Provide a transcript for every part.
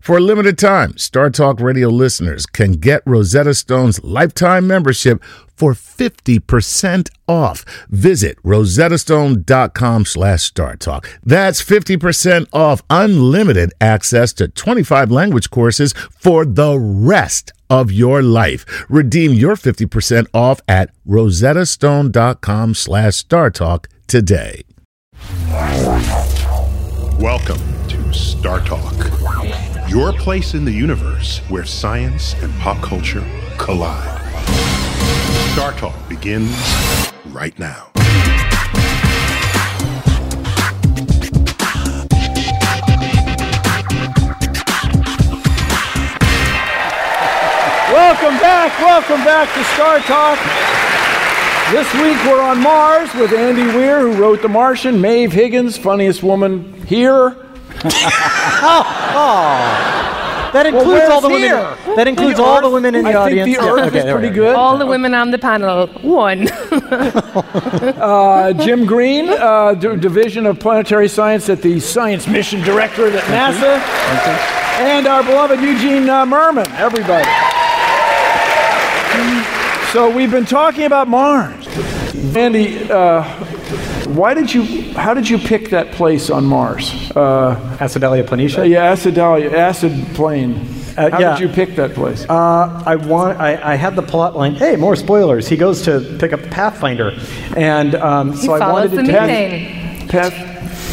For a limited time, Star Talk Radio listeners can get Rosetta Stone's lifetime membership for 50% off. Visit rosettastone.com/StarTalk. That's 50% off unlimited access to 25 language courses for the rest of your life. Redeem your 50% off at rosettastone.com/StarTalk today. Welcome to Star Talk, your place in the universe where science and pop culture collide. Star Talk begins right now. Welcome back to Star Talk. This week we're on Mars with Andy Weir, who wrote The Martian, Maeve Higgins, funniest woman here. That includes all the women. That includes all the women in the audience. I think the Earth is pretty good. All the women on the panel. One. Jim Green, Division of Planetary Science at the Science Mission Directorate at NASA, and our beloved Eugene Mirman. Everybody. So we've been talking about Mars. Andy, how did you pick that place on Mars? Acidalia Planitia? Yeah, Acidalia, acid plane. Did you pick that place? I had the plot line. Hey, more spoilers. He goes to pick up the Pathfinder, and so I wanted to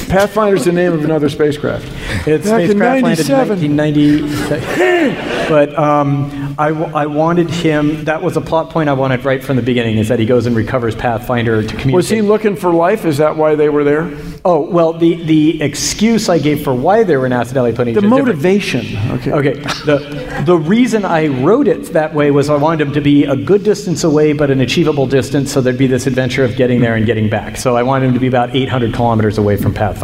Pathfinder's the name of another spacecraft. It's spacecraft landed in 1990. But I wanted him. That was a plot point I wanted right from the beginning. Is that he goes and recovers Pathfinder to communicate. Was he looking for life? Is that why they were there? Oh well, the excuse I gave for why they were in Acidalia Planitia. The motivation. Different. Okay. The reason I wrote it that way was I wanted him to be a good distance away, but an achievable distance. So there'd be this adventure of getting there and getting back. So I wanted him to be about 800 kilometers away from Pathfinder.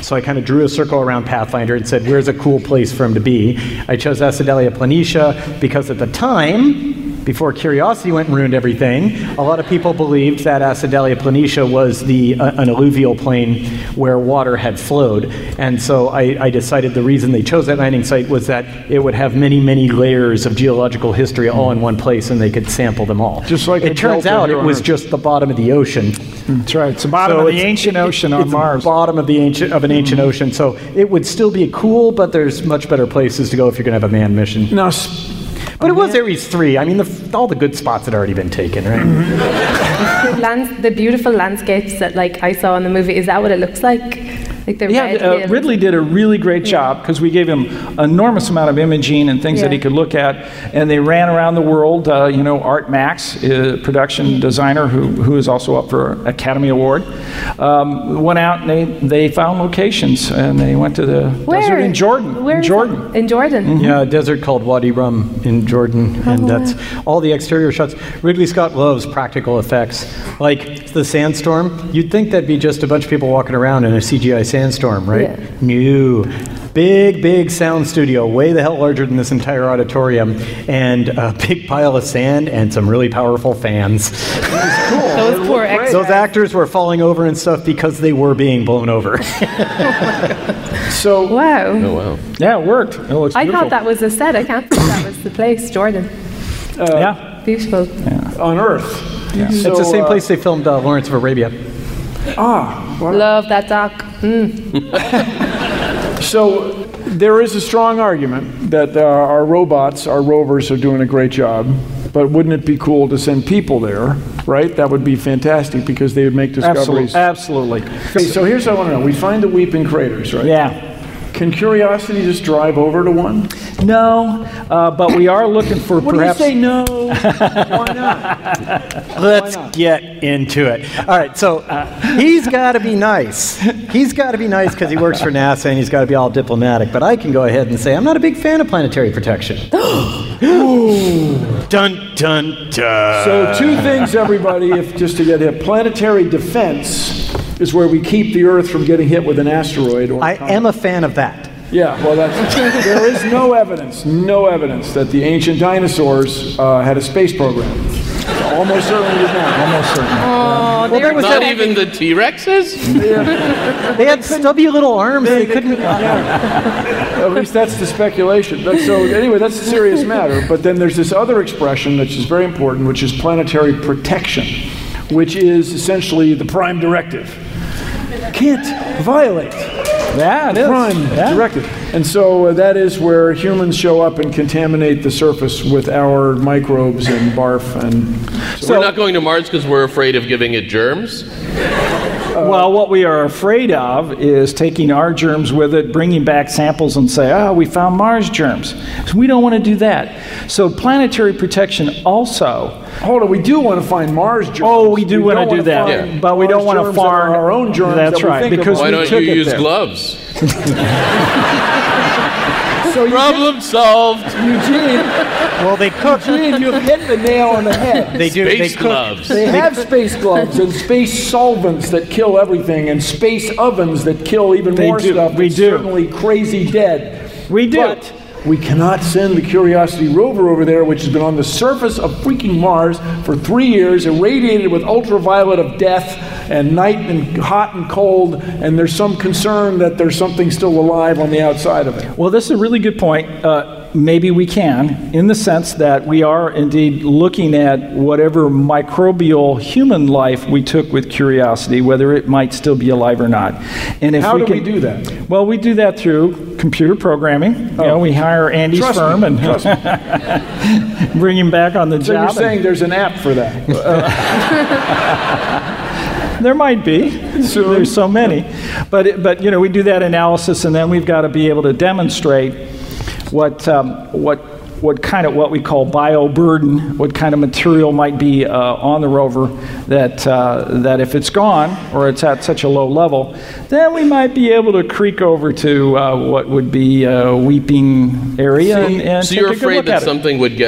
So I kind of drew a circle around Pathfinder and said, where's a cool place for him to be? I chose Acidalia Planitia because at the time, before Curiosity went and ruined everything, a lot of people believed that Acidalia Planitia was an alluvial plain where water had flowed. And so I decided the reason they chose that landing site was that it would have many, many layers of geological history all in one place, and they could sample them all. Just like it turns out, it was just the bottom of the ocean. That's right. It's the bottom of the ancient ocean on Mars. It's the bottom of an ancient ocean. So it would still be cool, but there's much better places to go if you're going to have a manned mission. No. But it was Ares 3. I mean, all the good spots had already been taken, right? The beautiful landscapes that I saw in the movie, is that what it looks like? Ridley did a really great job because we gave him enormous amount of imaging and things that he could look at, and they ran around the world. Art Max, production designer who is also up for Academy Award, went out and they found locations, and they went to the desert in Jordan. Where? In Jordan. In Jordan. Mm-hmm. Yeah, a desert called Wadi Rum in Jordan, and that's all the exterior shots. Ridley Scott loves practical effects, like the sandstorm. You'd think that'd be just a bunch of people walking around in a CGI sandstorm, right? Yeah. New. Big sound studio, way the hell larger than this entire auditorium, and a big pile of sand and some really powerful fans. Those actors were falling over and stuff because they were being blown over. So wow. Oh, wow. Yeah, it worked. It looks beautiful. I thought that was the set. I can't think that was the place, Jordan. Yeah. Beautiful. Yeah. On Earth. Yeah. So, it's the same place they filmed Lawrence of Arabia. Ah. Wow. Love that doc. Mm. So there is a strong argument that our robots, our rovers, are doing a great job. But wouldn't it be cool to send people there, right? That would be fantastic because they would make discoveries. Absolutely. Okay, so here's what I want to know. We find the weeping craters, right? Yeah. Can Curiosity just drive over to one? No, but we are looking for perhaps... What do you say no? Why not? Let's get into it. All right, so he's got to be nice. He's got to be nice because he works for NASA and he's got to be all diplomatic. But I can go ahead and say I'm not a big fan of planetary protection. Ooh. Dun, dun, dun. So two things, everybody, if just to get hit. Planetary defense is where we keep the Earth from getting hit with an asteroid. Or I am a fan of that. Yeah, well, that's, there is no evidence that the ancient dinosaurs had a space program. Almost certainly did not. Oh, well, there was not even the T-Rexes? Yeah. They had stubby little arms. They couldn't... Yeah. At least that's the speculation. So anyway, that's a serious matter. But then there's this other expression, which is very important, which is planetary protection, which is essentially the prime directive. Can't violate that prime directive. And so that is where humans show up and contaminate the surface with our microbes and barf. And so we're not going to Mars because we're afraid of giving it germs? Well, what we are afraid of is taking our germs with it, bringing back samples and say, oh, we found Mars germs. So we don't want to do that. So planetary protection also. Hold on, we do want to find Mars germs. Oh, we do want to do that. Yeah. But we don't want to farm our own germs. That's right. Because why don't you use gloves? So problem solved. Eugene. Well, they cook. Eugene, you have hit the nail on the head. They do. Space gloves. They have space gloves and space solvents that kill everything and space ovens that kill even more stuff. We do. Certainly crazy dead. We do. But we cannot send the Curiosity rover over there, which has been on the surface of freaking Mars for 3 years, irradiated with ultraviolet of death and night and hot and cold, and there's some concern that there's something still alive on the outside of it. Well, this is a really good point. Maybe we can, in the sense that we are indeed looking at whatever microbial human life we took with Curiosity, whether it might still be alive or not. And if How do we do that? Well, we do that through computer programming. Oh. You know, we hire Andy's firm and bring him back on the job. So you're saying there's an app for that? There might be. Soon. There's so many. But you know, we do that analysis, and then we've got to be able to demonstrate what we call bioburden, what kind of material might be on the rover that if it's gone or it's at such a low level, then we might be able to creep over to what would be a weeping area. So, and so you're afraid that something would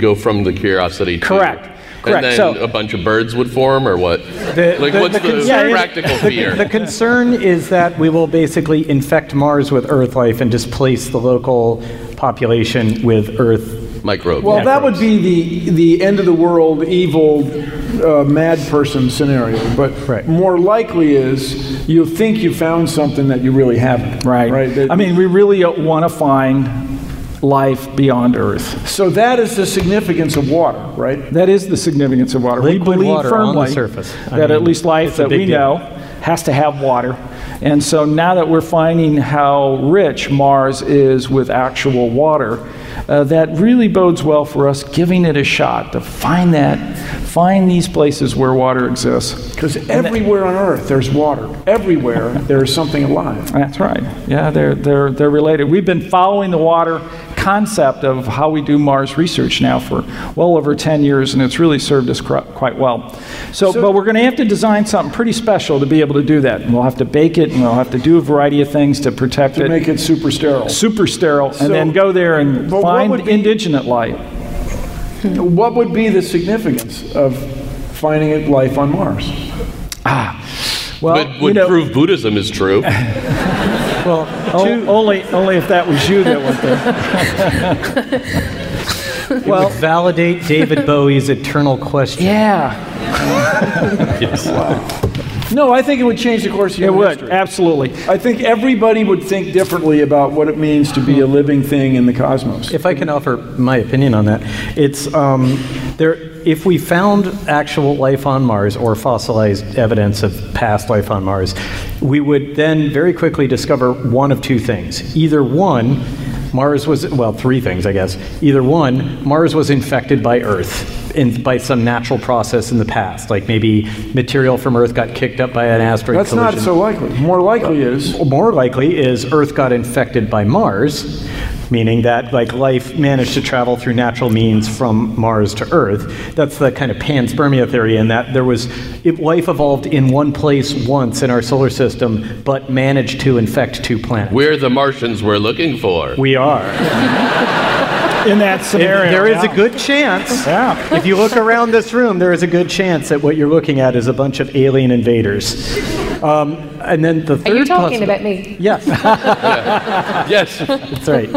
go from the Curiosity to... Correct. Correct. And then a bunch of birds would form, or what? What's the practical fear? The concern is that we will basically infect Mars with Earth life and displace the local population with Earth microbes. Well, that would be the end of the world, evil, mad person scenario. But more likely is you think you found something that you really haven't. Right. I mean, we really want to find life beyond Earth. So that is the significance of water, right? That is the significance of water. We believe water firmly on the surface. That at least life that we know has to have water. And so now that we're finding how rich Mars is with actual water, that really bodes well for us giving it a shot to find these places where water exists. Because everywhere on Earth there's water. Everywhere there's something alive. That's right. Yeah, they're related. We've been following the water concept of how we do Mars research now for well over 10 years, and it's really served us quite well. So but we're going to have to design something pretty special to be able to do that. And we'll have to bake it, and we'll have to do a variety of things to protect it. To make it super sterile. Super sterile, and then go there and find indigenous life. What would be the significance of finding life on Mars? Well, would prove Buddhism is true. Well, only if that was you that went there. Well, validate David Bowie's eternal question. Yeah. Yes. Wow. No, I think it would change the course of your history. It would, absolutely. I think everybody would think differently about what it means to be a living thing in the cosmos. If I can offer my opinion on that, it's if we found actual life on Mars or fossilized evidence of past life on Mars, we would then very quickly discover one of two things. Either one, Mars was, well, three things, I guess. Either one, Mars was infected by Earth by some natural process in the past, like maybe material from Earth got kicked up by an asteroid collision. That's not so likely. More likely is Earth got infected by Mars, meaning that like life managed to travel through natural means from Mars to Earth. That's the kind of panspermia theory, in that there was life evolved in one place once in our solar system, but managed to infect two planets. We're the Martians we're looking for. We are. In that scenario. There is a good chance. Yeah. If you look around this room, there is a good chance that what you're looking at is a bunch of alien invaders. And then the third. Are you talking about me? Yes. Yeah. Yes. That's right.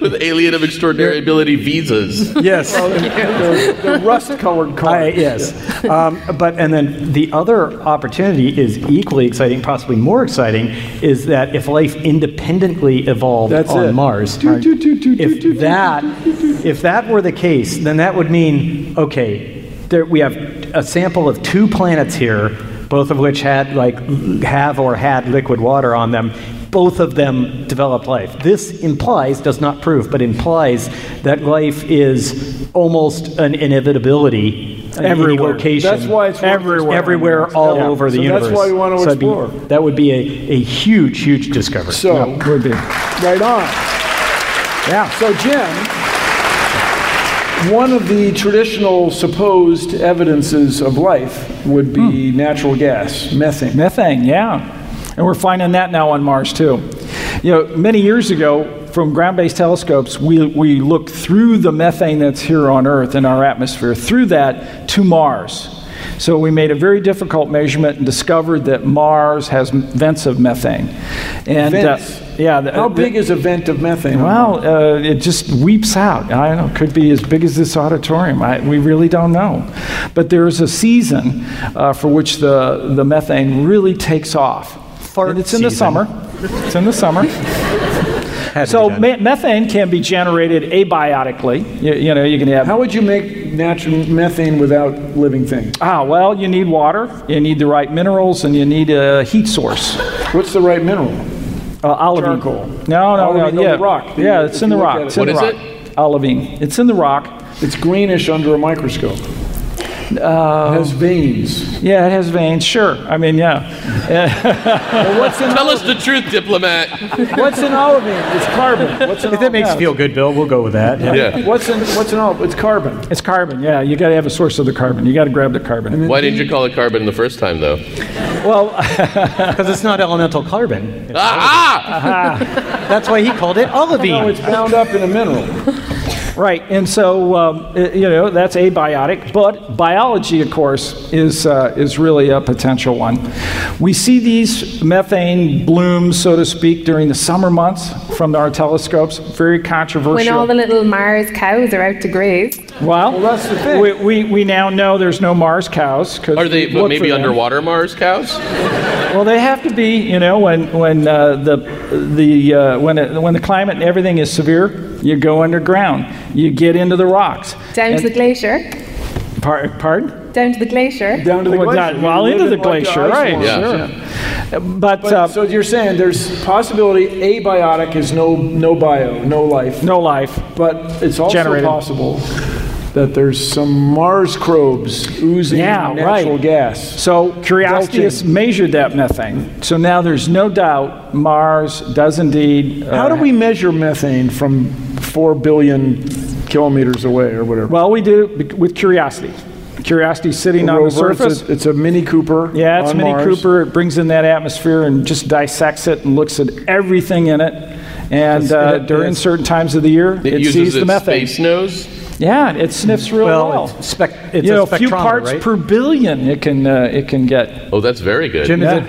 With alien of extraordinary ability visas. Yes. Oh, the rust-colored cards. Yes. And then the other opportunity is equally exciting, possibly more exciting, is that if life independently evolved Mars, if that were the case, then that would mean, okay, we have a sample of two planets here, both of which had liquid water on them. Both of them developed life. This implies, does not prove, but implies that life is almost an inevitability. Everywhere. Location. That's why it's everywhere all over the universe. That's why we want to explore. That would be a huge, huge discovery. So it would be. Right on. Yeah. So, Jim, one of the traditional supposed evidences of life would be natural gas, methane. Methane, yeah. And we're finding that now on Mars, too. You know, many years ago, from ground-based telescopes, we looked through the methane that's here on Earth in our atmosphere, through that to Mars. So we made a very difficult measurement and discovered that Mars has vents of methane. And vents? Yeah. How big is a vent of methane? Well, it just weeps out. I don't know. Could be as big as this auditorium. We really don't know. But there is a season for which the methane really takes off. And it's in the summer. It's in the summer. So methane can be generated abiotically. You know, you can have. How would you make natural methane without living things? Well, you need water, you need the right minerals, and you need a heat source. What's the right mineral? Olivine. Charcoal. No. Yeah. The rock. Yeah, it's in the rock. Olivine. It's in the rock. It's greenish under a microscope. It has veins. Yeah, it has veins, sure. I mean, yeah. Well, tell us the truth, diplomat. What's an olivine? It's carbon. If that makes you feel good, Bill, we'll go with that. Yeah. What's an olivine? It's carbon. It's carbon, yeah. You got to have a source of the carbon. You got to grab the carbon. Why didn't you call it carbon the first time, though? Well, because it's not elemental carbon. That's why he called it olivine. No, it's bound up in a mineral. Right, and so that's abiotic, but biology, of course, is really a potential one. We see these methane blooms, so to speak, during the summer months from our telescopes. Very controversial. When all the little Mars cows are out to graze. Well, that's the thing. We now know there's no Mars cows. Are they? But maybe underwater Mars cows. Well, they have to be. You know, when the climate and everything is severe. You go underground. You get into the rocks. Down to the glacier. Pardon? Down to the glacier. Down to the glacier. Well, into the glacier, right? Yeah. Sure. But so you're saying there's possibility abiotic is no life, but it's also possible that there's some Mars probes oozing natural gas. So Curiosity has measured that methane. So now there's no doubt Mars does indeed. How do we measure methane from 4 billion kilometers away or whatever? Well, we do it with Curiosity. Curiosity's sitting on the surface. It's a Mini Cooper. Yeah, it's a Mini Cooper. It brings in that atmosphere and just dissects it and looks at everything in it. And during certain times of the year, it sees the methane. Space nose. Yeah, it sniffs real well. It's you know, a few parts right? per billion it can get. Oh, that's very good. Jim, yeah.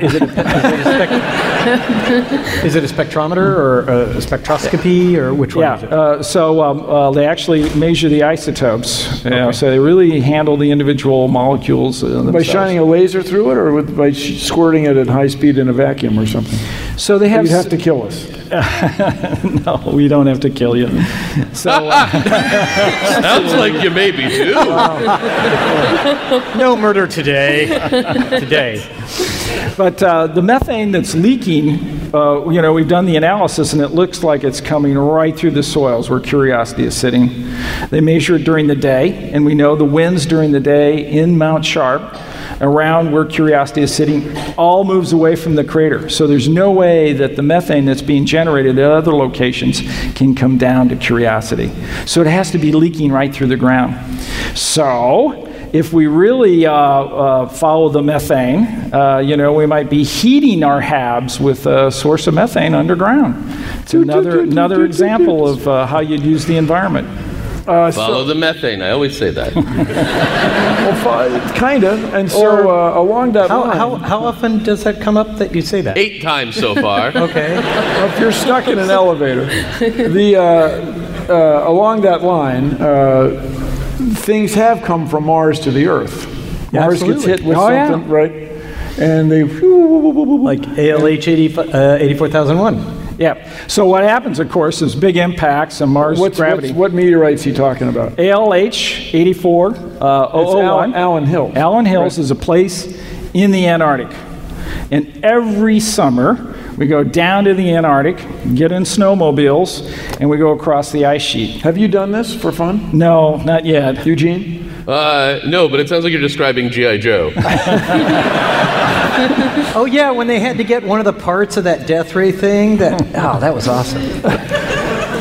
Is it a spectrometer or a spectroscopy or which one? Yeah. Is it? They actually measure the isotopes. Okay. So they really handle the individual molecules themselves. By shining a laser through it, or by squirting it at high speed in a vacuum or something. So they have. You'd have to kill us. No, we don't have to kill you. So sounds like you maybe do. No murder today. But the methane that's leaking, we've done the analysis, and it looks like it's coming right through the soils where Curiosity is sitting. They measure it during the day, and we know the winds during the day in Mount Sharp, around where Curiosity is sitting, all moves away from the crater. So there's no way that the methane that's being generated at other locations can come down to Curiosity. So it has to be leaking right through the ground. So if we really follow the methane, we might be heating our HABs with a source of methane underground. It's another example of how you'd use the environment. Follow the methane. I always say that. Kind of. And so along that line. How often does that come up that you say that? 8 times so far. Okay. Well, if you're stuck in an elevator, along that line, things have come from Mars to the Earth. Yeah, Mars absolutely. Gets hit with something, yeah. Right? And they... Like ALH 84001. Yeah. So what happens, of course, is big impacts and Mars gravity. What meteorite's he talking about? ALH 84001. Allan Hills. Allan Hills is a place in the Antarctic. And every summer, we go down to the Antarctic, get in snowmobiles, and we go across the ice sheet. Have you done this for fun? No, not yet. Eugene? No, but it sounds like you're describing G.I. Joe. Oh yeah, when they had to get one of the parts of that death ray thing. That was awesome.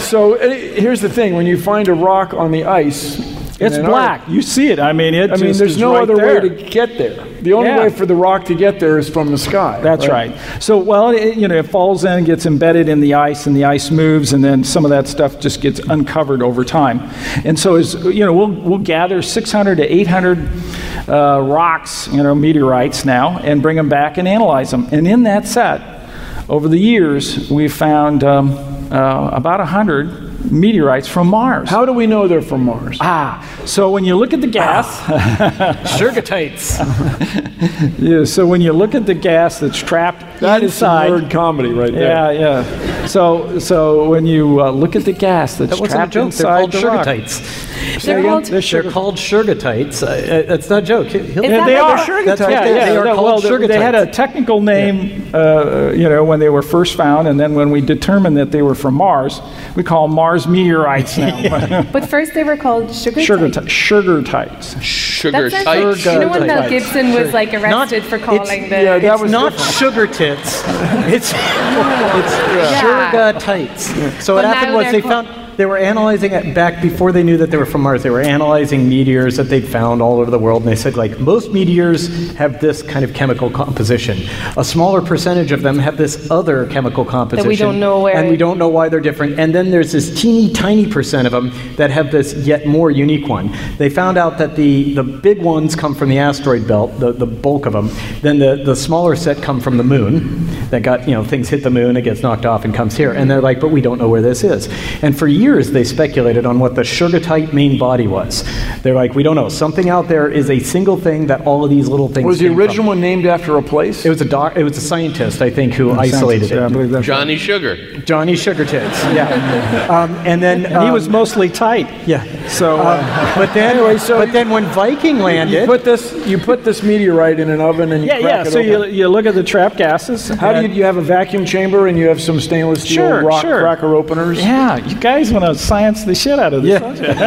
So here's the thing: when you find a rock on the ice, it's black. You see it. There's no other way to get there. The only way for the rock to get there is from the sky. That's right. So it falls in, gets embedded in the ice, and the ice moves, and then some of that stuff just gets uncovered over time. And so we'll gather 600 to 800 rocks, meteorites now, and bring them back and analyze them. And in that set, over the years, we've found about 100 meteorites from Mars. How do we know they're from Mars? So when you look at the gas... Shergottites. Yeah, so when you look at the gas that's trapped inside... That is some word comedy right there. Yeah. So when you look at the gas that's trapped inside the rock... They're called Shergottites. That's not a joke. They are. That's right. They are called Shergottites. They had a technical name, when they were first found, and then when we determined that they were from Mars, we call Mars meteorites now. Yeah. But first they were called Shergottites. Shergottites. You know when Mel Gibson was arrested for calling the... Yeah, that was not sugar tits. It's Shergottites. So what happened was they found... They were analyzing it back before they knew that they were from Mars. They were analyzing meteors that they'd found all over the world, and they said, most meteors have this kind of chemical composition. A smaller percentage of them have this other chemical composition. That we don't know where. And we don't know why they're different. And then there's this teeny tiny % of them that have this yet more unique one. They found out that the big ones come from the asteroid belt, the bulk of them. Then the smaller set come from the moon. That got, things hit the moon, it gets knocked off and comes here. And they're but we don't know where this is. And for years, they speculated on what the Shergottite main body was. They're we don't know. Something out there is a single thing that all of these little things was the original one named after a place? It was a scientist, I think, who isolated it. Yeah, Johnny right. Sugar. Johnny Sugartits, yeah. And then... he was mostly tight. Yeah. So, but then anyway, when Viking landed... You put this meteorite in an oven and you crack it open. You look at the trapped gases. How do you have a vacuum chamber and you have some stainless steel cracker openers? Yeah, you guys want to science the shit out of this subject.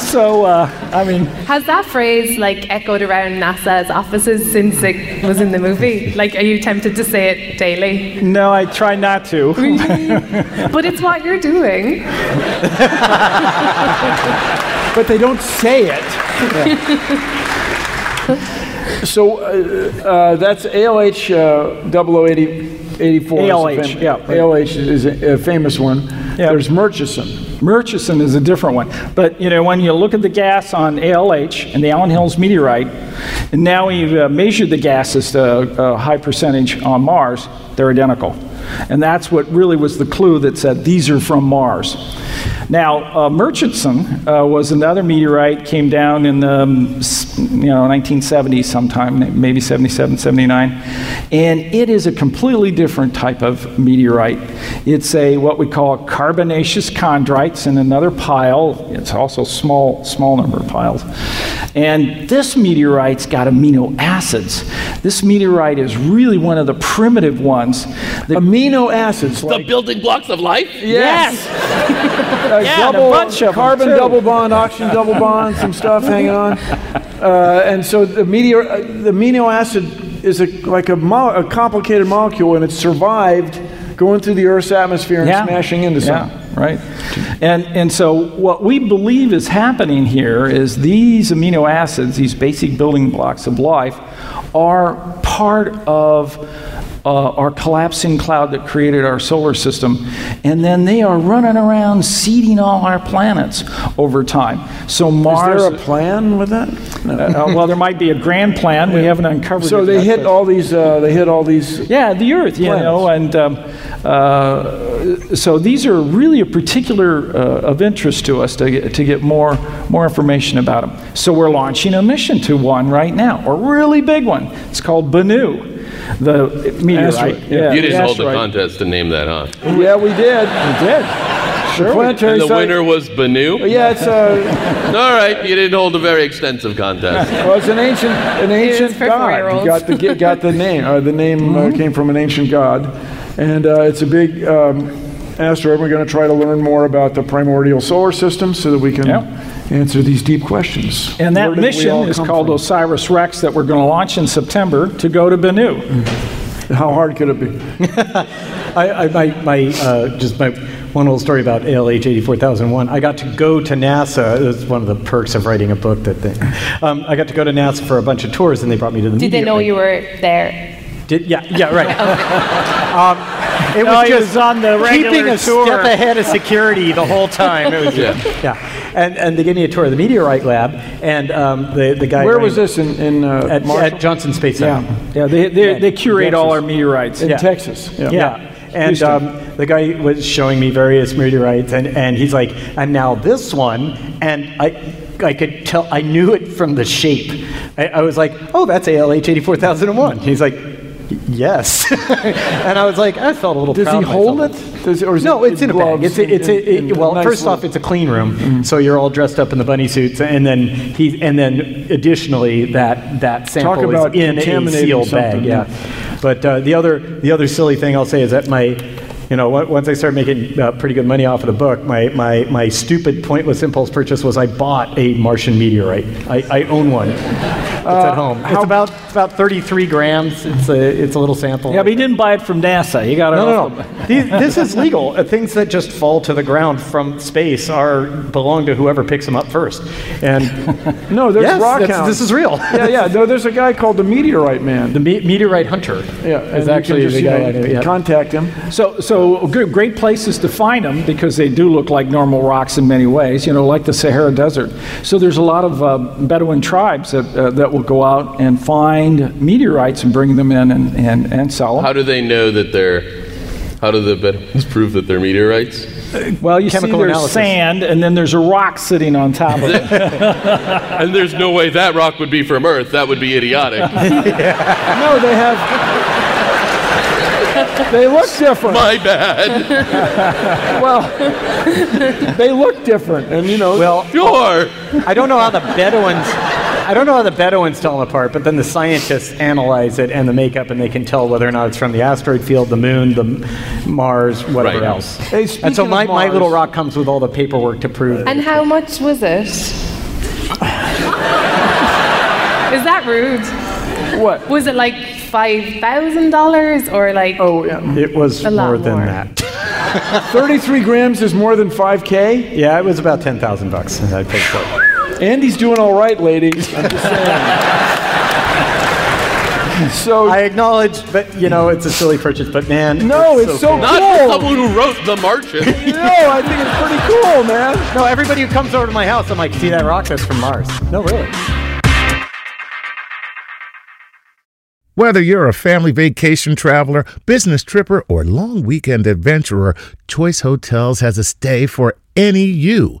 So, has that phrase echoed around NASA's offices since it was in the movie? Are you tempted to say it daily? No, I try not to. But it's what you're doing. But they don't say it. Yeah. So that's ALH 008084. ALH is a famous one. Yep. There's Murchison. Murchison is a different one. But you know, when you look at the gas on ALH and the Allan Hills meteorite, and now we've measured the gases to a high percentage on Mars, they're identical. And that's what really was the clue that said these are from Mars. Now, Murchison was another meteorite, came down in the 1970s sometime, maybe 77, 79, and it is a completely different type of meteorite. It's a what we call carbonaceous chondrites in another pile. It's also small number of piles. And this meteorite's got amino acids. This meteorite is really one of the primitive ones. The amino acids, the like building blocks of life? Yes. Double, a bunch of carbon double bond, oxygen double bond, some stuff hanging on. And so the amino acid is a complicated molecule, and it's survived going through the Earth's atmosphere and smashing into something. Right? And so what we believe is happening here is these amino acids, these basic building blocks of life, are part of our collapsing cloud that created our solar system, and then they are running around seeding all our planets over time. So Mars. Is there a plan with that? No. Well, there might be a grand plan. We haven't uncovered. So they hit all these. They hit all these. Yeah, the Earth, you know, and so these are really a particular of interest to us to get more information about them. So we're launching a mission to one right now, a really big one. It's called Bennu. The meteorite. Yeah. You didn't hold the contest to name that, huh? Yeah, we did. We did. Sure. And the winner was Bennu? Yeah, it's all right, you didn't hold a very extensive contest. Well, it's an ancient god. Got the name. The name came from an ancient god, and it's a big asteroid. We're going to try to learn more about the primordial solar system so that we can answer these deep questions. And that mission is called OSIRIS-REx that we're going to launch in September to go to Bennu. How hard could it be? My one little story about ALH 84001. I got to go to NASA. It was one of the perks of writing a book. I got to go to NASA for a bunch of tours, and they brought me to the meteorite. Did they know you were there? Right. It was on the regular keeping a tour. Step ahead of security the whole time. It was and they gave me a tour of the meteorite lab, and the guy. Where was this at Johnson Space Center? Yeah. They curate all our meteorites in Texas. And the guy was showing me various meteorites, and he's like, and now this one, and I could tell, I knew it from the shape. I was like, oh, that's ALH 84001. He's like, yes. And I was like, I felt a little proud of myself. Does he hold it? No, it's in a bag. First off, it's a clean room, so you're all dressed up in the bunny suits, and then additionally, that sample is in a sealed bag. Yeah. But the other silly thing I'll say is that once I started making pretty good money off of the book, my stupid, pointless impulse purchase was I bought a Martian meteorite. I own one. It's at home. It's about 33 grams. It's a little sample. Yeah, but you didn't buy it from NASA. You got it. No. This is legal. Things that just fall to the ground from space belong to whoever picks them up first. And rock hounds. This is real. Yeah. No, there's a guy called the Meteorite Man. The Meteorite Hunter. Yeah, is actually the guy. Contact him. So great places to find them because they do look like normal rocks in many ways, like the Sahara Desert. So there's a lot of Bedouin tribes that will go out and find meteorites and bring them in and sell them. How do they know that how do the Bedouins prove that they're meteorites? Well, you see there's sand, and then there's a rock sitting on top of it. And there's no way that rock would be from Earth. That would be idiotic. No, they have... They look different. My bad. Well, they look different, and sure. I don't know how the Bedouins tell them apart, but then the scientists analyze it and the makeup, and they can tell whether or not it's from the asteroid field, the moon, Mars, whatever else. Hey, and so my little rock comes with all the paperwork to prove it. And how much was it? Is that rude? What? Was it like $5,000 or like... Oh, yeah. It was more than that. 33 grams is more than 5K? Yeah, it was about $10,000 that I paid for it. Andy's doing all right, ladies. I'm just saying. So I acknowledge, but you know, it's a silly purchase. But man, no, it's so cool. Not for someone who wrote The Martian. No, I think it's pretty cool, man. No, everybody who comes over to my house, I'm like, see that rock? That's from Mars. No, really. Whether you're a family vacation traveler, business tripper, or long weekend adventurer, Choice Hotels has a stay for any you.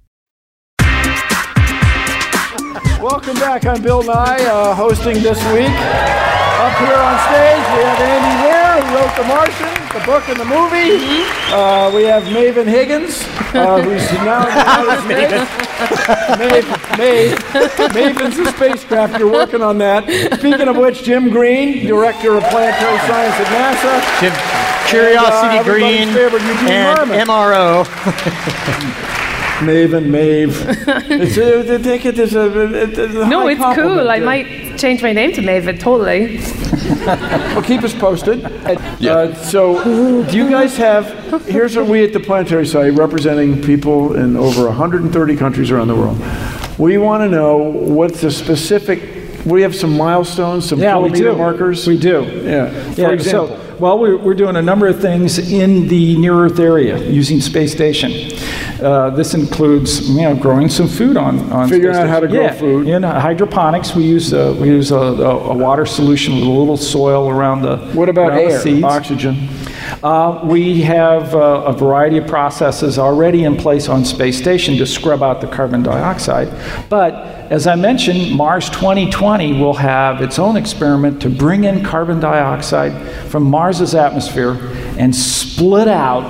Welcome back. I'm Bill Nye, hosting this week. Up here on stage, we have Andy Weir, who wrote The Martian, the book and the movie. We have Maeve Higgins, who's now in the United States. Maeve's a spacecraft. You're working on that. Speaking of which, Jim Green, director of planetary science at NASA. Jim, Curiosity and, Green, favorite, Eugene Mirman. MRO. Maeve. No, it's cool. I might change my name to Maeve, totally. Well, keep us posted. So, do you guys have, here's what we at the Planetary Society, representing people in over 130 countries around the world. We want to know what's the specific, we have some milestones, some kilometer markers. We do. Yeah. For example. So, well, we're doing a number of things in the near-Earth area using space station. This includes, growing some food on figuring out how to grow food. In hydroponics, we use a water solution with a little soil around the seeds. What about air? Seeds. Oxygen. We have a variety of processes already in place on space station to scrub out the carbon dioxide. But as I mentioned, Mars 2020 will have its own experiment to bring in carbon dioxide from Mars's atmosphere and split out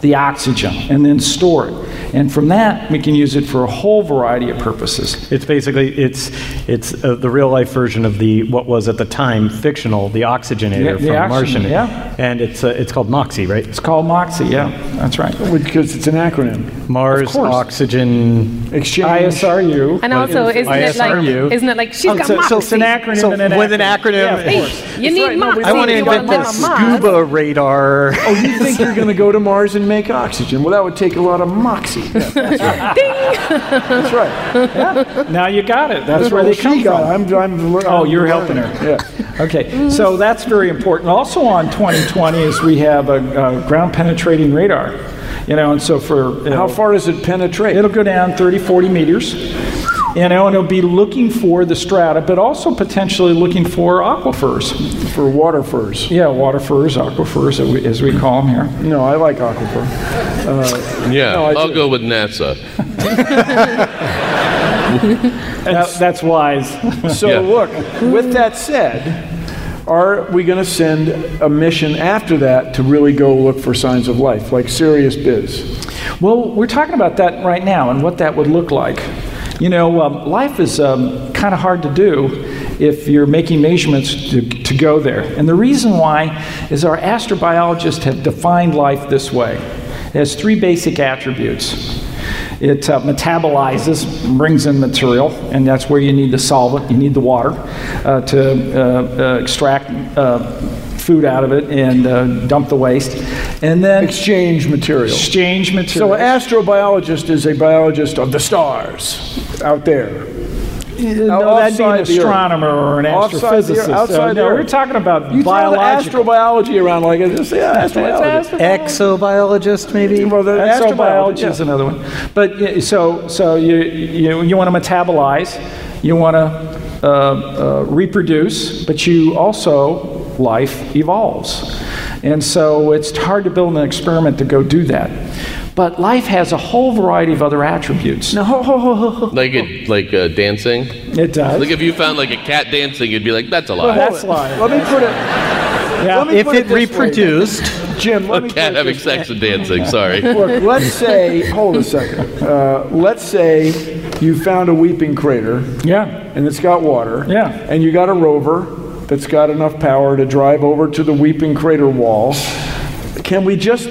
the oxygen and then store it. And from that, we can use it for a whole variety of purposes. It's basically, it's the real life version of what was at the time fictional, the oxygenator from Martian. Yeah. And it's called Moxie, right? It's called Moxie, yeah. That's right. Because it's an acronym. Mars Oxygen Exchange. ISRU. And also, isn't it like she's got Moxie? So it's an acronym. So and an with an acronym. Yeah, of course. You need Moxie. I want to invent the scuba radar. Oh, you think you're going to go to Mars and make oxygen? Well, that would take a lot of Moxie. Yeah, that's right. That's right. Yeah. Now you got it. That's where they come from. You're helping her. Yeah. Okay. So that's very important. Also on 2020 is we have a ground penetrating radar. And so how far does it penetrate? It'll go down 30, 40 meters. And it'll be looking for the strata, but also potentially looking for aquifers. For water furs. Yeah, water furs, aquifers, as we call them here. No, I like aquifer. I'll go with NASA. That's wise. So look, with that said, are we going to send a mission after that to really go look for signs of life, like serious biz? Well, we're talking about that right now and what that would look like. Life is kind of hard to do if you're making measurements to go there. And the reason why is our astrobiologists have defined life this way. It has three basic attributes. It metabolizes, brings in material, and that's where you need the solvent, you need the water to extract food out of it and dump the waste, and then exchange material. So an astrobiologist is a biologist of the stars out there. No, that'd be an astronomer or an astrophysicist. We're talking about biology. Astrobiology around like this. Yeah, astrobiologist. Exobiologist, maybe. Well, the astrobiology is another one. But so you want to metabolize, you want to reproduce, but you also life evolves. And so it's hard to build an experiment to go do that. But life has a whole variety of other attributes. Like dancing? It does. Like if you found like a cat dancing, you'd be like, that's alive. Well, that's live. Let me put it... Yeah, if it reproduced, Jim, let me cat having sex and dancing. Sorry. Look, let's say, hold a second. Let's say you found a weeping crater. Yeah. And it's got water. Yeah. And you got a rover that's got enough power to drive over to the weeping crater wall. Can we just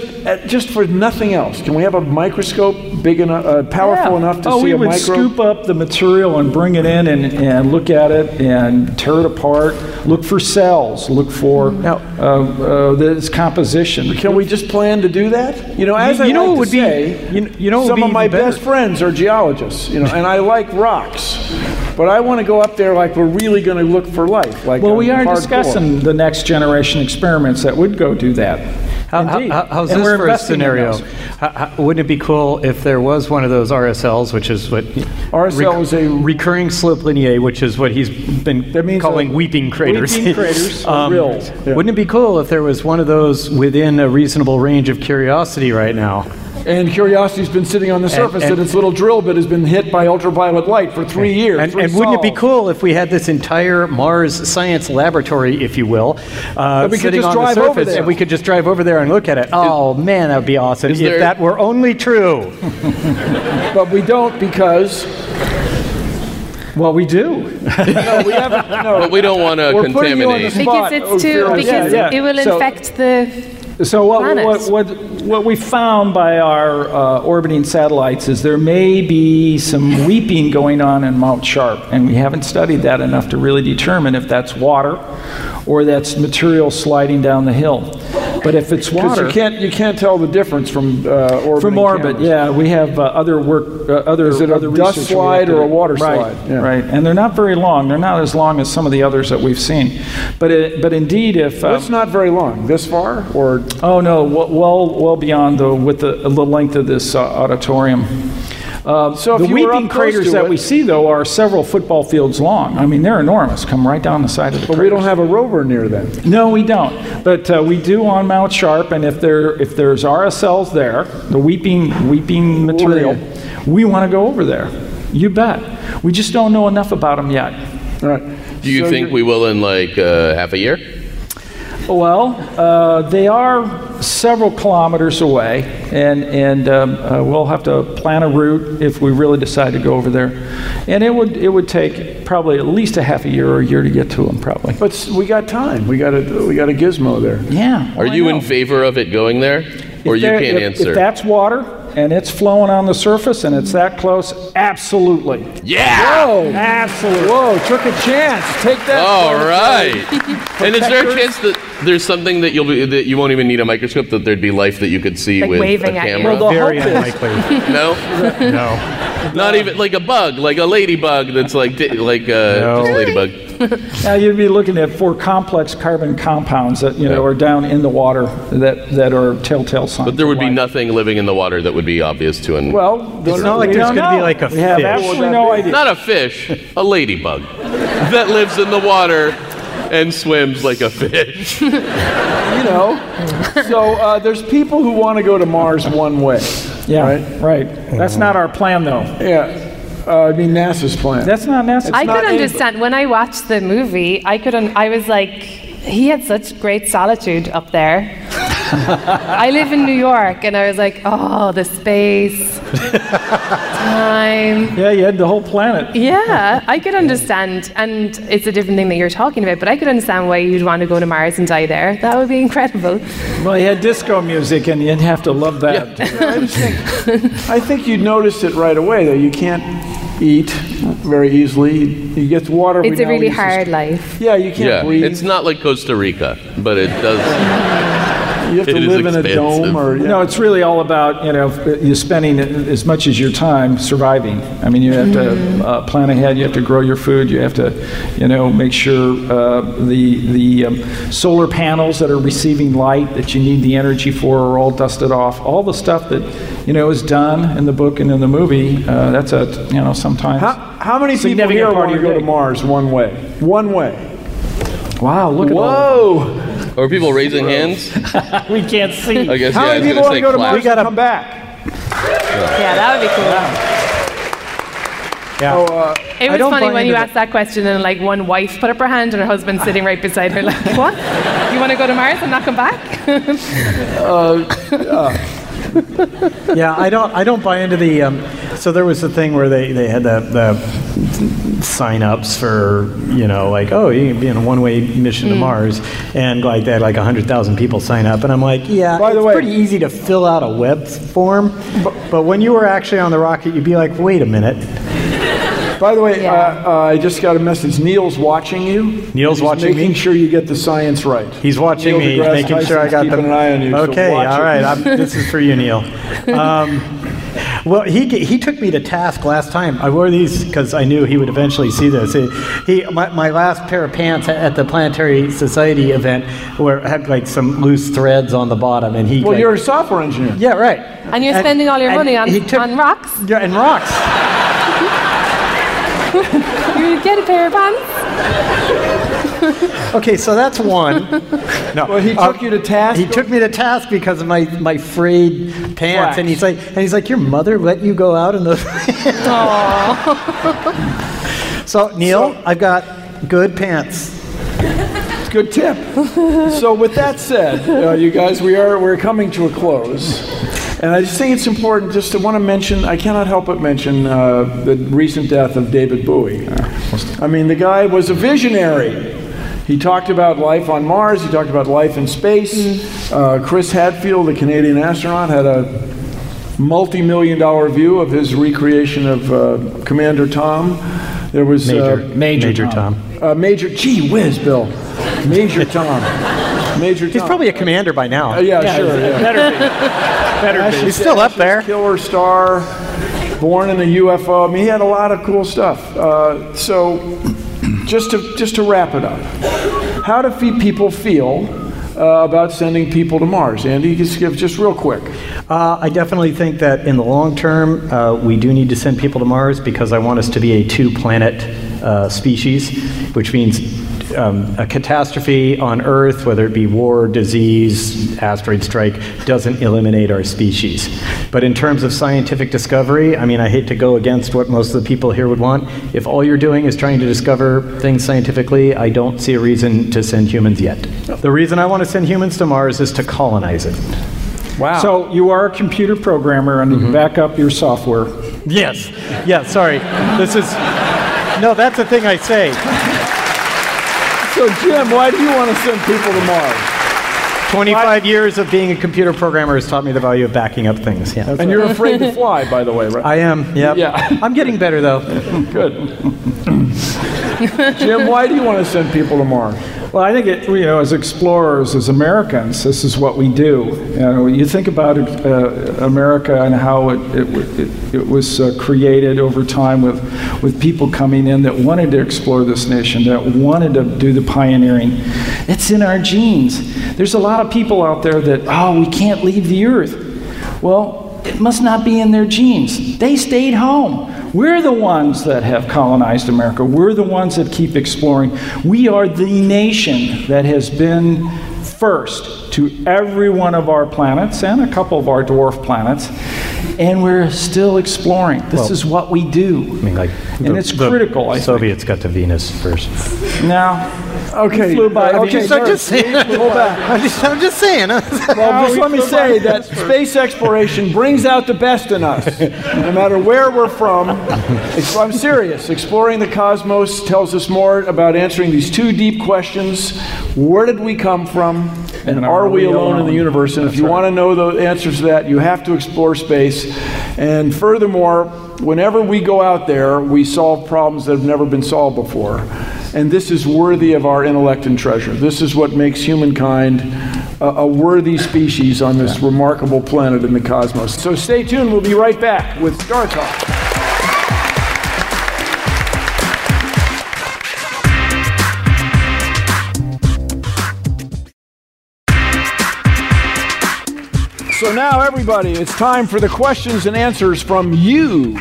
for nothing else? Can we have a microscope big enough, powerful enough to see a micro? We would scoop up the material and bring it in and look at it and tear it apart. Look for cells. Look for its composition. Can we just plan to do that? You know, as I like to say, some of my best friends are geologists. You know, and I like rocks. But I want to go up there like we're really going to look for life. Like well, we are discussing the next generation experiments that would go do that. How's this for a scenario? Wouldn't it be cool if there was one of those RSLs, which is what RSL is a recurring slip lineae, which is what he's been calling weeping craters. Weeping craters. Yeah. Wouldn't it be cool if there was one of those within a reasonable range of Curiosity right now? And Curiosity's been sitting on the surface, and its little drill bit has been hit by ultraviolet light for 3 years. And wouldn't it be cool if we had this entire Mars science laboratory, if you will, sitting on the surface, and we could just drive over there and look at it? Oh, man, that would be awesome if that were only true. But we don't because... Well, we do. But we don't want to contaminate. Because it will infect the... So what we found by our orbiting satellites is there may be some weeping going on in Mount Sharp, and we haven't studied that enough to really determine if that's water or that's material sliding down the hill. But if it's water, you can't tell the difference from orbit. From orbit, cameras. Yeah, we have other work. Is it a dust slide or a water slide? Yeah. Right, and they're not very long. They're not as long as some of the others that we've seen. But indeed, if it's not very long, this far or well beyond the length of this auditorium. So the weeping craters that we see, though, are several football fields long. I mean, they're enormous, come right down the side of the craters. But we don't have a rover near them. No, we don't. But we do on Mount Sharp, and if there's RSLs there, the weeping material, we want to go over there. You bet. We just don't know enough about them yet. All right. Do you think we will in like half a year? Well, they are several kilometers away, and we'll have to plan a route if we really decide to go over there. And it would take probably at least a half a year or a year to get to them, probably. But we got time. We got a gizmo there. Yeah. Well, are you in favor of it going there, or if that's water and it's flowing on the surface and it's that close, absolutely. Yeah! Whoa! Absolutely. Whoa, took a chance. Take that. All right. And is there a chance that there's something that you won't even need a microscope, that there'd be life that you could see like with waving a camera? Well, very unlikely. No? No. Not even like a bug, like a ladybug that's just a ladybug. Now you'd be looking at 4 complex carbon compounds that are down in the water that are telltale signs. But there would be nothing living in the water that would be obvious to an. Well, it's not like there's going to be like a fish. We have absolutely no idea. Not a fish, a ladybug that lives in the water and swims like a fish. So there's people who want to go to Mars one way. Yeah, right. Mm-hmm. That's not our plan, though. Yeah. I mean, NASA's plan. That's not NASA's plan. I could understand. When I watched the movie, I was like, he had such great solitude up there. I live in New York, and I was like, oh, the space, time. Yeah, you had the whole planet. Yeah, I could understand. And it's a different thing that you're talking about, but I could understand why you'd want to go to Mars and die there. That would be incredible. Well, you had disco music, and you'd have to love that. Yeah. I think you'd notice it right away, though. You can't eat very easily. You get water. It's a really hard life. Yeah, you can't breathe. It's not like Costa Rica, but it does. You have to live in a dome, or no? It's really all about you're spending as much as your time surviving. I mean, you have to plan ahead. You have to grow your food. You have to, make sure the solar panels that are receiving light that you need the energy for are all dusted off. All the stuff that. Is done in the book and in the movie. That's a sometimes. How many people here want to go to Mars one way? One way. Wow! Look at whoa! Are people raising hands? We can't see. I guess, how many people want to go to Mars? We got to come back. Yeah, that would be cool. Yeah. So, it was funny when you asked that question and like one wife put up her hand and her husband sitting right beside her like, what? You want to go to Mars and not come back? Yeah, I don't buy into the. So there was a thing where they had the sign-ups for, you know, like, oh, you can be in a one-way mission to Mars, and like they had like 100,000 people sign up, and I'm like, yeah, by the way, pretty easy to fill out a web form, but when you were actually on the rocket, you'd be like, wait a minute. By the way, I just got a message. Neil's watching you. Neil's watching me? Making sure you get the science right. He's watching me. He's making sure I got the... keeping an eye on you. Okay, all right. This is for you, Neil. Well, he took me to task last time. I wore these because I knew he would eventually see this. My last pair of pants at the Planetary Society event had like some loose threads on the bottom, and he... Well, like, you're a software engineer. Yeah, right. And you're spending all your money on rocks. Yeah, and rocks. You get a pair of pants. Okay, so that's one. No. Well, he took you to task. He took me to task because of my frayed pants, and he's like, your mother let you go out in those. Aww. So Neil, I've got good pants. Good tip. So with that said, you guys, we're coming to a close. And I just think it's important just to want to mention, I cannot help but mention the recent death of David Bowie. I mean, the guy was a visionary. He talked about life on Mars. He talked about life in space. Chris Hadfield, the Canadian astronaut, had a multi-million-dollar view of his recreation of Commander Tom. There was Major Tom. Gee whiz, Bill. Major Tom. Major Tom. He's probably a commander by now. Yeah, sure. Yeah. Better be. He's still up there. Killer star, born in a UFO. I mean, he had a lot of cool stuff. So, just to wrap it up, how do people feel about sending people to Mars? Andy, just real quick. I definitely think that in the long term, we do need to send people to Mars because I want us to be a two-planet species, which means. A catastrophe on Earth, whether it be war, disease, asteroid strike, doesn't eliminate our species. But in terms of scientific discovery, I mean, I hate to go against what most of the people here would want. If all you're doing is trying to discover things scientifically, I don't see a reason to send humans yet. The reason I want to send humans to Mars is to colonize it. Wow. So you are a computer programmer and you back up your software. Yes. Yeah, sorry. No, that's the thing I say. So, Jim, why do you want to send people to Mars? 25 years of being a computer programmer has taught me the value of backing up things. Yeah. And you're afraid to fly, by the way, right? I am, yep. Yeah. I'm getting better, though. Good. Jim, why do you want to send people to Mars? Well, I think, as explorers, as Americans, this is what we do. You think about America and how it was created over time with people coming in that wanted to explore this nation, that wanted to do the pioneering. It's in our genes. There's a lot of people out there that, we can't leave the Earth. Well, it must not be in their genes. They stayed home. We're the ones that have colonized America. We're the ones that keep exploring. We are the nation that has been first to every one of our planets and a couple of our dwarf planets, and we're still exploring. This is what we do. I mean, it's critical. The Soviets got to Venus first. No. Okay. Flew by. Okay. So just saying. I'm just saying. Well, just let me say that space exploration brings out the best in us, no matter where we're from. I'm serious. Exploring the cosmos tells us more about answering these two deep questions: where did we come from, and are we alone in the universe? And if you want to know the answers to that, you have to explore space. And furthermore, whenever we go out there, we solve problems that have never been solved before. And this is worthy of our intellect and treasure. This is what makes humankind a worthy species on this remarkable planet in the cosmos. So stay tuned. We'll be right back with Star Talk. So now, everybody, it's time for the questions and answers from you.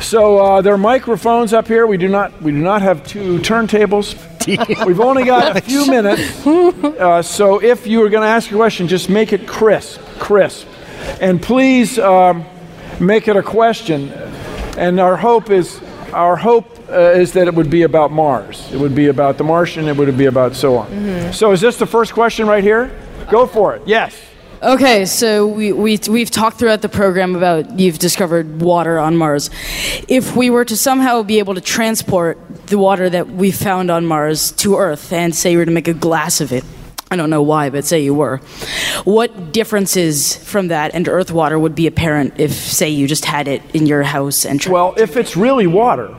So there are microphones up here. We do not have two turntables. We've only got a few minutes. So if you are going to ask a question, just make it crisp. And please make it a question. And our hope is that it would be about Mars. It would be about the Martian. It would be about so on. Mm-hmm. So is this the first question right here? Go for it. Yes. Okay, so we've talked throughout the program about you've discovered water on Mars. If we were to somehow be able to transport the water that we found on Mars to Earth, and say you were to make a glass of it, I don't know why, but say you were, what differences from that and Earth water would be apparent if, say, you just had it in your house and tried? Well, if it's really water,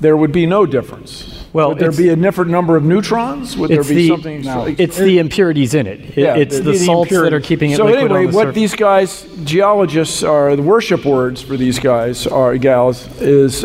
there would be no difference. Well, would there be a different number of neutrons? Would there be something? No, it's the impurities in it. It's the salts that are keeping it liquid. So anyway, what these guys, geologists, are the worship words for these guys or gals is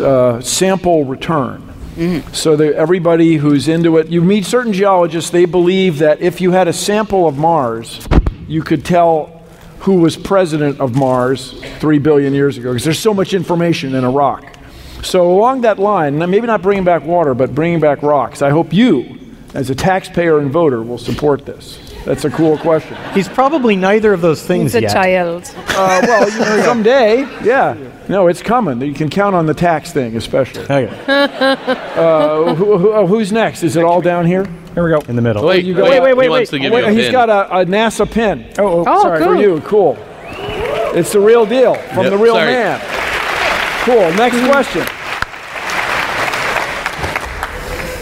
sample return. Mm-hmm. So everybody who's into it, you meet certain geologists. They believe that if you had a sample of Mars, you could tell who was president of Mars 3 billion years ago because there's so much information in a rock. So along that line, maybe not bringing back water, but bringing back rocks. I hope you, as a taxpayer and voter, will support this. That's a cool question. He's probably neither of those things yet. He's a child. Well, you know, someday, yeah. No, it's coming. You can count on the tax thing, especially. Okay. Who's next? Is it all down here? Here we go. In the middle. Wait, oh, wait. He's got a NASA pin. Oh, sorry, cool. For you. Cool. It's the real deal from the real man. Cool. Next question.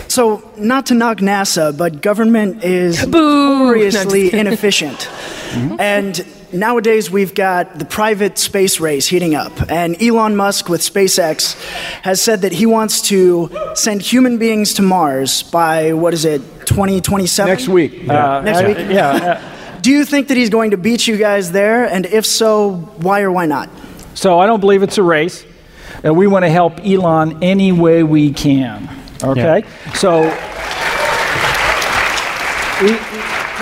So, not to knock NASA, but government is notoriously inefficient. Mm-hmm. And nowadays we've got the private space race heating up. And Elon Musk with SpaceX has said that he wants to send human beings to Mars by, 2027? Next week. Next week? Yeah. Do you think that he's going to beat you guys there? And if so, why or why not? So, I don't believe it's a race. And we want to help Elon any way we can, okay? Yeah. So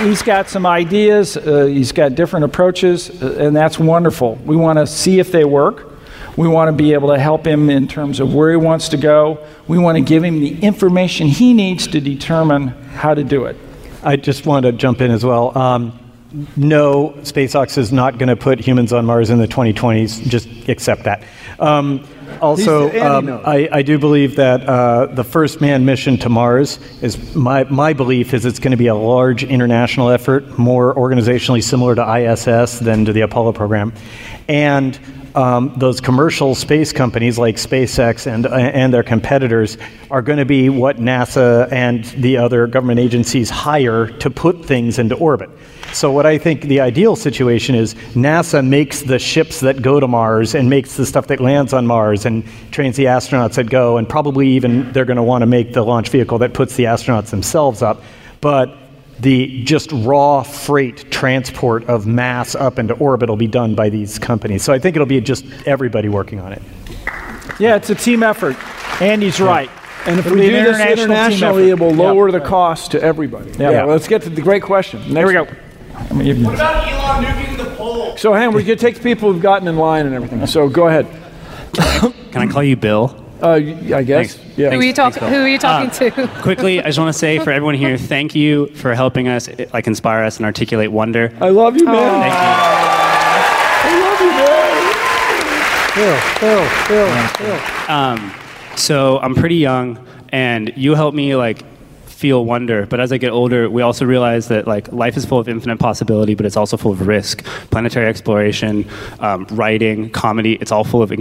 he's got some ideas, he's got different approaches, and that's wonderful. We want to see if they work. We want to be able to help him in terms of where he wants to go. We want to give him the information he needs to determine how to do it. I just want to jump in as well. No, SpaceX is not going to put humans on Mars in the 2020s. Just accept that. I do believe that the first manned mission to Mars is my belief is it's going to be a large international effort, more organizationally similar to ISS than to the Apollo program, and those commercial space companies like SpaceX and their competitors are going to be what NASA and the other government agencies hire to put things into orbit. So what I think the ideal situation is NASA makes the ships that go to Mars and makes the stuff that lands on Mars and trains the astronauts that go, and probably even they're going to want to make the launch vehicle that puts the astronauts themselves up. But the just raw freight transport of mass up into orbit will be done by these companies. So I think it'll be just everybody working on it. Yeah, it's a team effort. Andy's right. And if we do this internationally, it will lower the cost to everybody. Yeah. Well, let's get to the great question. There we go. What about Elon nuking the poll? So hang on, we could take people who've gotten in line and everything. So go ahead. Can I call you Bill? I guess. Thanks. Yeah. Who are you talking to? Quickly, I just want to say for everyone here, thank you for helping us, inspire us, and articulate wonder. I love you, man. Thank you. I love you, man. Bill. So I'm pretty young, and you helped me feel wonder. But as I get older, we also realize that life is full of infinite possibility, but it's also full of risk. Planetary exploration, writing, comedy, it's all full of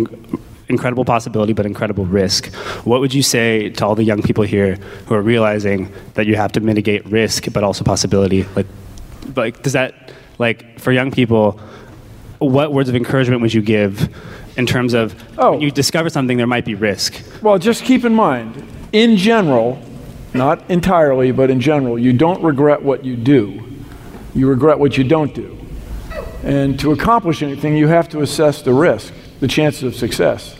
incredible possibility, but incredible risk. What would you say to all the young people here who are realizing that you have to mitigate risk, but also possibility? For young people, what words of encouragement would you give in terms of when you discover something, there might be risk? Well, just keep in mind, in general, not entirely, but in general, you don't regret what you do. You regret what you don't do. And to accomplish anything, you have to assess the risk, the chances of success.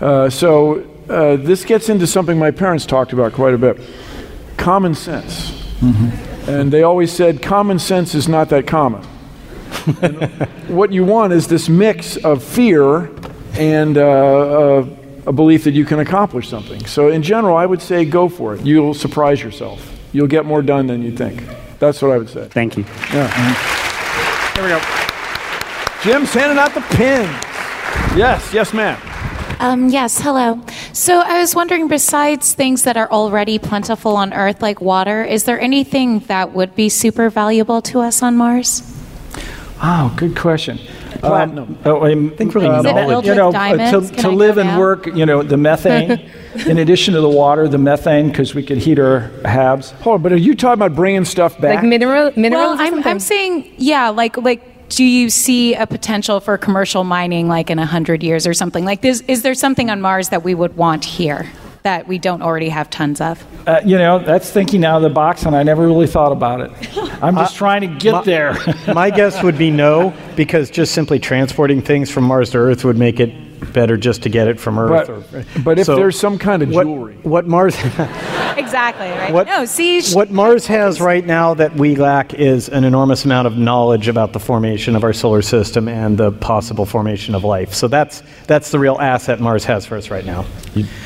So this gets into something my parents talked about quite a bit, common sense. Mm-hmm. And they always said, common sense is not that common. And what you want is this mix of fear and a belief that you can accomplish something. So in general, I would say go for it. You'll surprise yourself. You'll get more done than you think. That's what I would say. Thank you. Yeah. Mm-hmm. Here we go. Jim's handing out the pins. Yes, ma'am. Yes, hello. So I was wondering, besides things that are already plentiful on Earth, like water, is there anything that would be super valuable to us on Mars? Oh, good question. Platinum. I think really knowledge. To live and work, the methane. In addition to the water, the methane, because we could heat our halves. Oh, but are you talking about bringing stuff back? Like minerals? Well, I'm saying, yeah, like. Do you see a potential for commercial mining like in 100 years or something like this? Is there something on Mars that we would want here that we don't already have tons of? That's thinking out of the box, and I never really thought about it. I'm just trying to get there. My guess would be no, because just simply transporting things from Mars to Earth would make it better just to get it from Earth. But if there's some kind of jewelry. What Mars... Exactly, right? What Mars has right now that we lack is an enormous amount of knowledge about the formation of our solar system and the possible formation of life. So that's the real asset Mars has for us right now.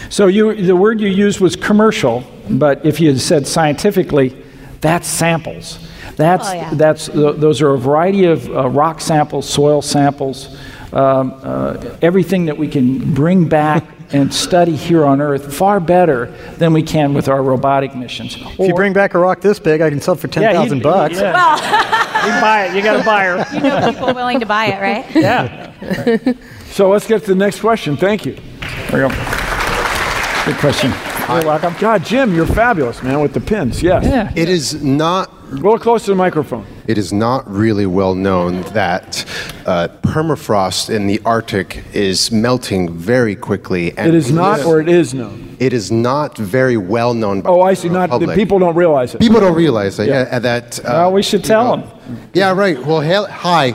So the word you used was commercial, but if you had said scientifically, that's samples. Those are a variety of rock samples, soil samples, everything that we can bring back and study here on Earth far better than we can with our robotic missions. If you bring back a rock this big, I can sell it for $10,000. Yeah. Well, you can buy it. You got a buyer. You know people willing to buy it, right? Yeah. Right. So let's get to the next question. Thank you. There we go. Good question. You're welcome. God, Jim, you're fabulous, man, with the pins. Yes. Yeah. It is not. Roll close to the microphone. It is not really well known that permafrost in the Arctic is melting very quickly. And it is not, or it is known? It is not very well known by the public. Oh, I see. People don't realize it. People don't realize that. Yeah. We should tell them. Yeah, right. Well, hi.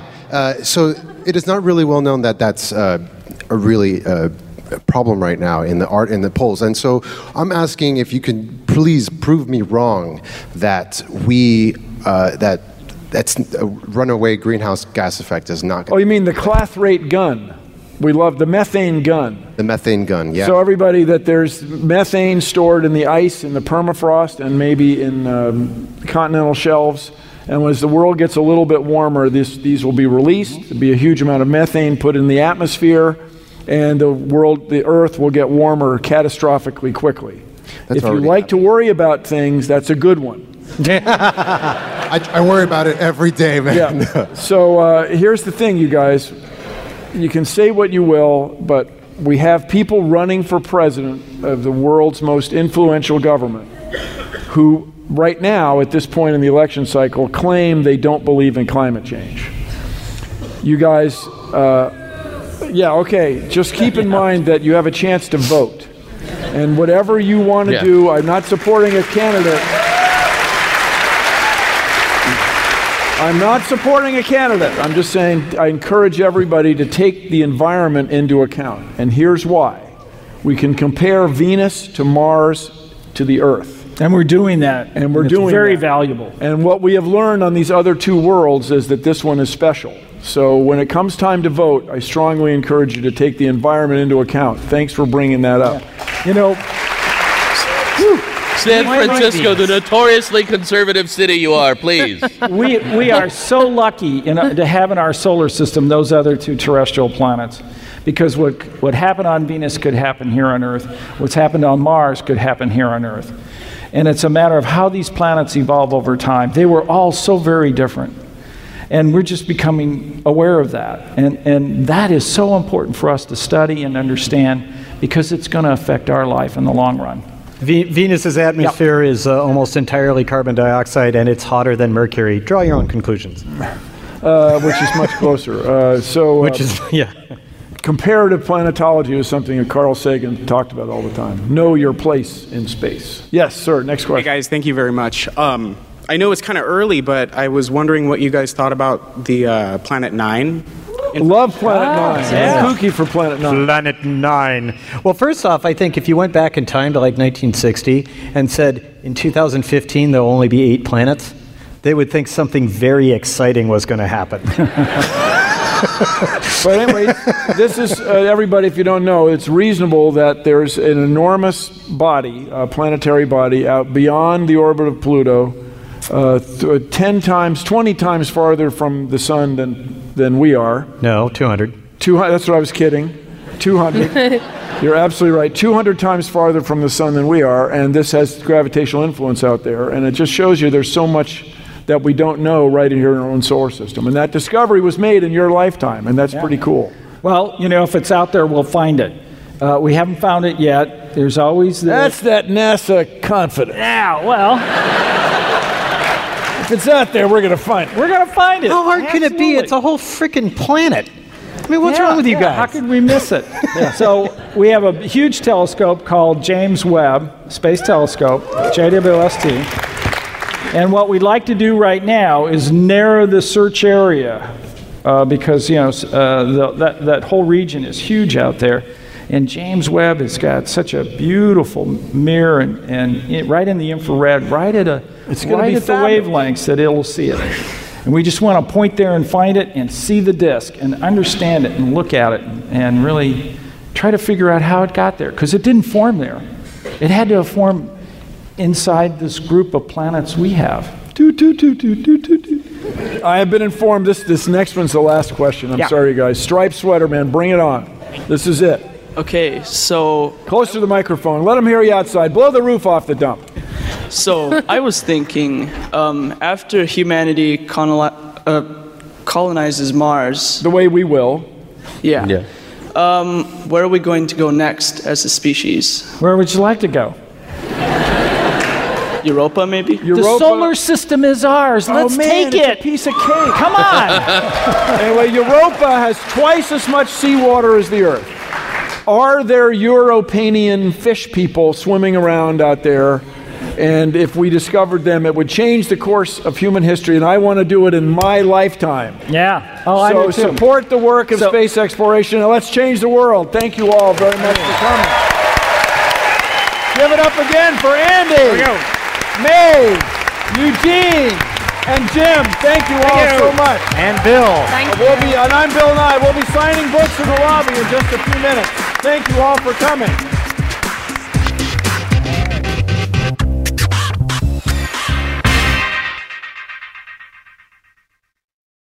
So it is not really well known that that's a really... problem right now in the polls, and so I'm asking if you could please prove me wrong that that's a runaway greenhouse gas effect is not. You mean the clathrate gun? We love the methane gun. The methane gun, yeah. So everybody, that there's methane stored in the ice, in the permafrost, and maybe in continental shelves. And as the world gets a little bit warmer, these will be released. There'll be a huge amount of methane put in the atmosphere. And the Earth will get warmer catastrophically quickly. If you like to worry about things, that's a good one. I worry about it every day, man. Yeah. So here's the thing, you guys. You can say what you will, but we have people running for president of the world's most influential government who right now, at this point in the election cycle, claim they don't believe in climate change. You guys... just keep in mind that you have a chance to vote. And whatever you want to do, I'm not supporting a candidate. I'm just saying I encourage everybody to take the environment into account. And here's why. We can compare Venus to Mars to the Earth. And we're doing that. It's very valuable. And what we have learned on these other two worlds is that this one is special. So when it comes time to vote, I strongly encourage you to take the environment into account. Thanks for bringing that up. Yeah. San Francisco, the notoriously conservative city you are, please. We are so lucky to have in our solar system those other two terrestrial planets, because what happened on Venus could happen here on Earth. What's happened on Mars could happen here on Earth. And it's a matter of how these planets evolve over time. They were all so very different. And we're just becoming aware of that. And that is so important for us to study and understand, because it's going to affect our life in the long run. Venus's atmosphere is almost entirely carbon dioxide, and it's hotter than Mercury. Draw your own conclusions. Which is much closer. Comparative planetology is something that Carl Sagan talked about all the time. Know your place in space. Yes, sir. Next question. Hey, guys. Thank you very much. I know it's kind of early, but I was wondering what you guys thought about the Planet Nine. Love Planet Nine. Yeah. Kooky for Planet Nine. Planet Nine. Well, first off, I think if you went back in time to like 1960 and said, in 2015, there'll only be 8 planets, they would think something very exciting was going to happen. But anyway, this is, everybody, if you don't know, it's reasonable that there's an enormous body, planetary body, out beyond the orbit of Pluto, 10 times, 20 times farther from the sun than we are. No, 200. 200, that's what I was kidding. 200. You're absolutely right. 200 times farther from the sun than we are, and this has gravitational influence out there. And it just shows you there's so much that we don't know right here in our own solar system. And that discovery was made in your lifetime, and that's pretty cool. Well, you know, if it's out there, we'll find it. We haven't found it yet. There's always the... That's that NASA confidence. Yeah, well... If it's out there, we're going to find it. We're going to find it. How hard can it be? It's a whole freaking planet. I mean, what's wrong with you guys? How could we miss it? So we have a huge telescope called James Webb Space Telescope, JWST. And what we'd like to do right now is narrow the search area because, you know, that whole region is huge out there. And James Webb has got such a beautiful mirror and right in the infrared, right at a the wavelengths that it'll see it. And we just want to point there and find it and see the disk and understand it and look at it and really try to figure out how it got there. Because it didn't form there. It had to have formed inside this group of planets we have. I have been informed this next one's the last question. I'm sorry, guys. Striped sweater, man. Bring it on. This is it. Okay, so... Close to the microphone. Let them hear you outside. Blow the roof off the dump. So I was thinking, after humanity colonizes Mars... The way we will. Yeah. Where are we going to go next as a species? Where would you like to go? Europa, maybe? Europa. The solar system is ours. Let's take it. It's a piece of cake. Come on. Anyway, Europa has twice as much seawater as the Earth. Are there Europanian fish people swimming around out there? And if we discovered them, it would change the course of human history, and I want to do it in my lifetime. Yeah. Oh, I do too. So support the work of space exploration, and let's change the world. Thank you all very much for coming. Give it up again for Andy, Maeve, Eugene, and Jim. Thank you all so much. And Bill. Thank you. And I'm Bill Nye. We'll be signing books in the lobby in just a few minutes. Thank you all for coming.